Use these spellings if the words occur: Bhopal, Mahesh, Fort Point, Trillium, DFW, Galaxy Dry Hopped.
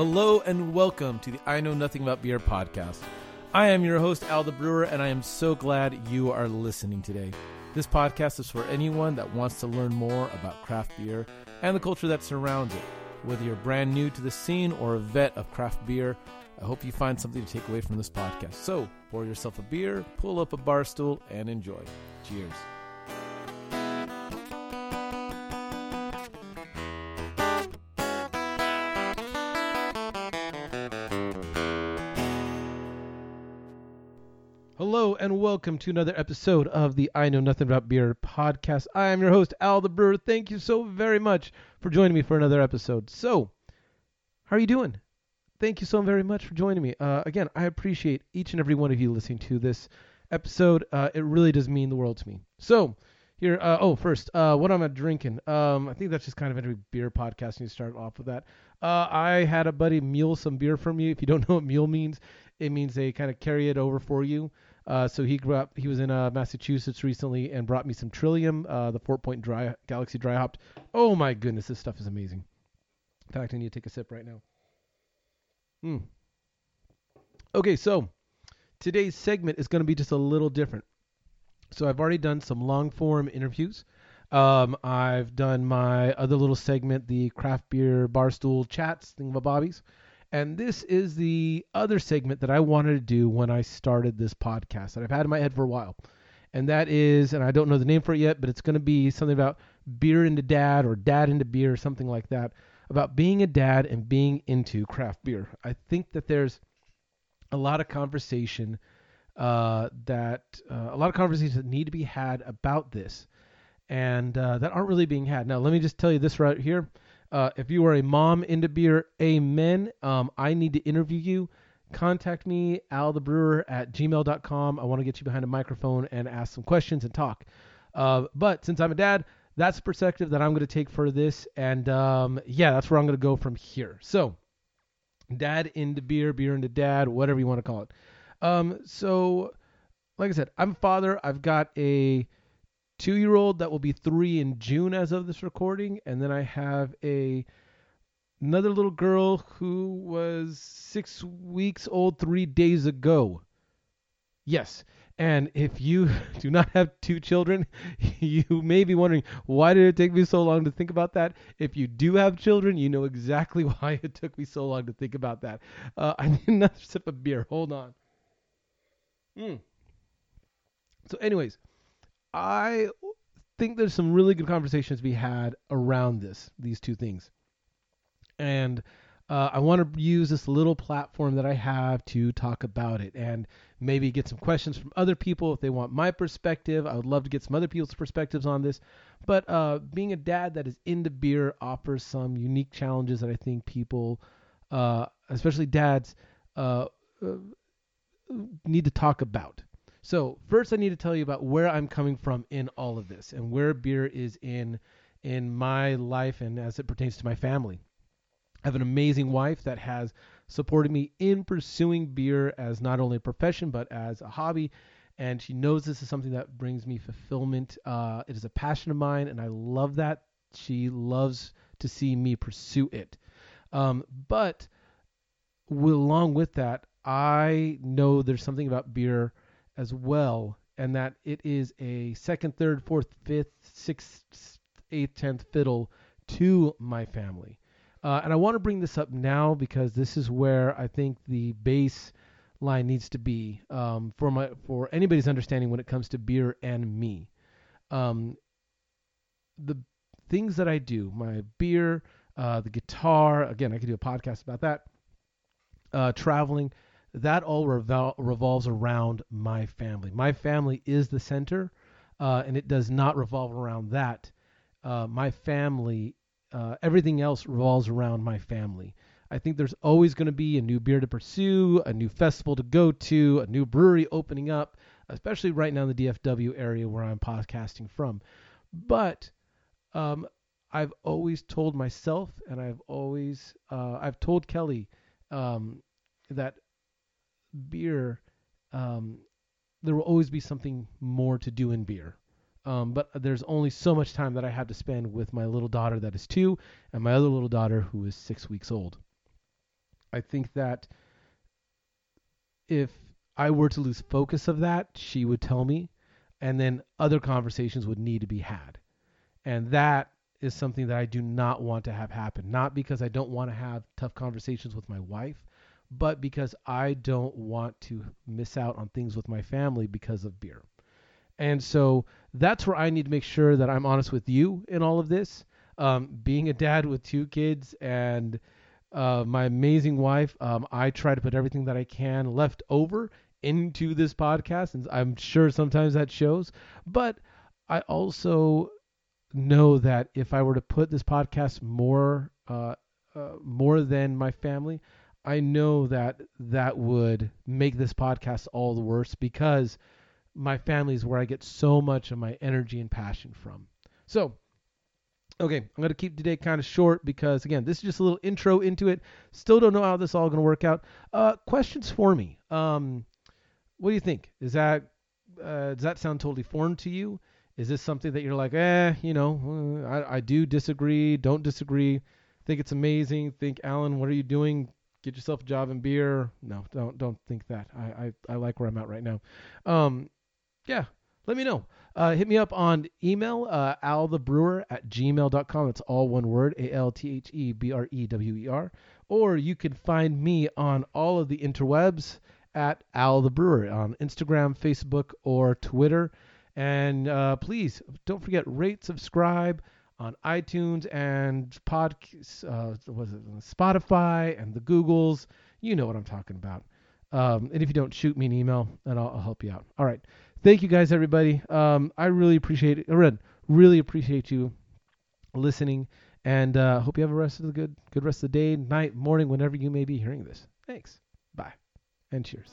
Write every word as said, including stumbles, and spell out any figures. Hello and welcome to the I Know Nothing About Beer podcast. I am your host, Al the Brewer, and I am so glad you are listening today. This podcast is for anyone that wants to learn more about craft beer and the culture that surrounds it. Whether you're brand new to the scene or a vet of craft beer, I hope you find something to take away from this podcast. So, pour yourself a beer, pull up a bar stool, and enjoy. Cheers. Hello and welcome to another episode of the I Know Nothing About Beer podcast. I am your host, Al the Brewer. Thank you so very much for joining me for another episode. So, how are you doing? Thank you so very much for joining me. Uh, again, I appreciate each and every one of you listening to this episode. Uh, it really does mean the world to me. So, here, uh, oh, first, uh, what am I drinking? Um, I think that's just kind of every beer podcast, and you start off with that. Uh, I had a buddy mule some beer from you. If you don't know what mule means, it means they kind of carry it over for you. Uh, so he grew up, he was in uh, Massachusetts recently and brought me some Trillium, uh, the Fort Point dry, Galaxy Dry Hopped. Oh my goodness, this stuff is amazing. In fact, I need to take a sip right now. Hmm. Okay, so today's segment is going to be just a little different. So I've already done some long-form interviews. Um, I've done my other little segment, the craft beer barstool chats, thingamabobbies, and this is the other segment that I wanted to do when I started this podcast that I've had in my head for a while, and that is, and I don't know the name for it yet, but it's going to be something about beer into dad or dad into beer or something like that. About being a dad and being into craft beer. I think that there's a lot of conversation uh, that uh, a lot of conversations that need to be had about this, and uh, that aren't really being had. Now, let me just tell you this right here: uh, if you are a mom into beer, amen. Um, I need to interview you. Contact me, al the brewer at gmail dot com. I want to get you behind a microphone and ask some questions and talk. Uh, but since I'm a dad, that's the perspective that I'm going to take for this. And um, yeah, that's where I'm going to go from here. So dad into beer, beer into dad, whatever you want to call it. Um, so like I said, I'm a father. I've got a two-year-old that will be three in June as of this recording. And then I have a another little girl who was six weeks old three days ago. Yes. And if you do not have two children, you may be wondering, why did it take me so long to think about that? If you do have children, you know exactly why it took me so long to think about that. Uh, I need another sip of beer. Hold on. Mm. So anyways, I think there's some really good conversations to be had around this, these two things. And Uh, I want to use this little platform that I have to talk about it and maybe get some questions from other people if they want my perspective. I would love to get some other people's perspectives on this. But uh, being a dad that is into beer offers some unique challenges that I think people, uh, especially dads, uh, uh, need to talk about. So first I need to tell you about where I'm coming from in all of this and where beer is in in my life and as it pertains to my family. I have an amazing wife that has supported me in pursuing beer as not only a profession, but as a hobby. And she knows this is something that brings me fulfillment. Uh, it is a passion of mine, and I love that. She loves to see me pursue it. Um, but along with that, I know there's something about beer as well, and that it is a second, third, fourth, fifth, sixth, eighth, tenth fiddle to my family. Uh, and I want to bring this up now because this is where I think the baseline needs to be um, for my for anybody's understanding when it comes to beer and me. Um, the things that I do, my beer, uh, the guitar, again, I could do a podcast about that, uh, traveling, that all revol- revolves around my family. My family is the center, uh, and it does not revolve around that. Uh, my family Uh, everything else revolves around my family. I think there's always going to be a new beer to pursue, a new festival to go to, a new brewery opening up, especially right now in the D F W area where I'm podcasting from. But um, I've always told myself, and I've always, uh, I've told Kelly um, that beer, um, there will always be something more to do in beer. Um, but there's only so much time that I have to spend with my little daughter that is two and my other little daughter who is six weeks old. I think that if I were to lose focus of that, she would tell me, and then other conversations would need to be had. And that is something that I do not want to have happen. Not because I don't want to have tough conversations with my wife, but because I don't want to miss out on things with my family because of beer. And so that's where I need to make sure that I'm honest with you in all of this. Um, being a dad with two kids and uh, my amazing wife, um, I try to put everything that I can left over into this podcast. And I'm sure sometimes that shows, but I also know that if I were to put this podcast more, uh, uh, more than my family, I know that that would make this podcast all the worse, because my family is where I get so much of my energy and passion from. So, okay, I'm going to keep today kind of short because, again, this is just a little intro into it. Still don't know how this is all going to work out. Uh, questions for me. Um, what do you think? Is that, uh, does that sound totally foreign to you? Is this something that you're like, eh, you know, I, I do disagree, don't disagree, think it's amazing, think, Alan, what are you doing? Get yourself a job in beer. No, don't don't think that. I, I, I like where I'm at right now. Um, yeah, let me know. Uh, hit me up on email, uh, althebrewer at gmail dot com. It's all one word, A L T H E B R E W E R. Or you can find me on all of the interwebs at althebrewer on Instagram, Facebook, or Twitter. And uh, please don't forget, rate, subscribe on iTunes and pod, uh, was it Spotify and the Googles. You know what I'm talking about. Um, and if you don't, shoot me an email and I'll, I'll help you out. All right. Thank you guys, everybody. Um, I really appreciate it. Ren, really appreciate you listening, and uh, hope you have a rest of the good, good rest of the day, night, morning, whenever you may be hearing this. Thanks. Bye. And cheers.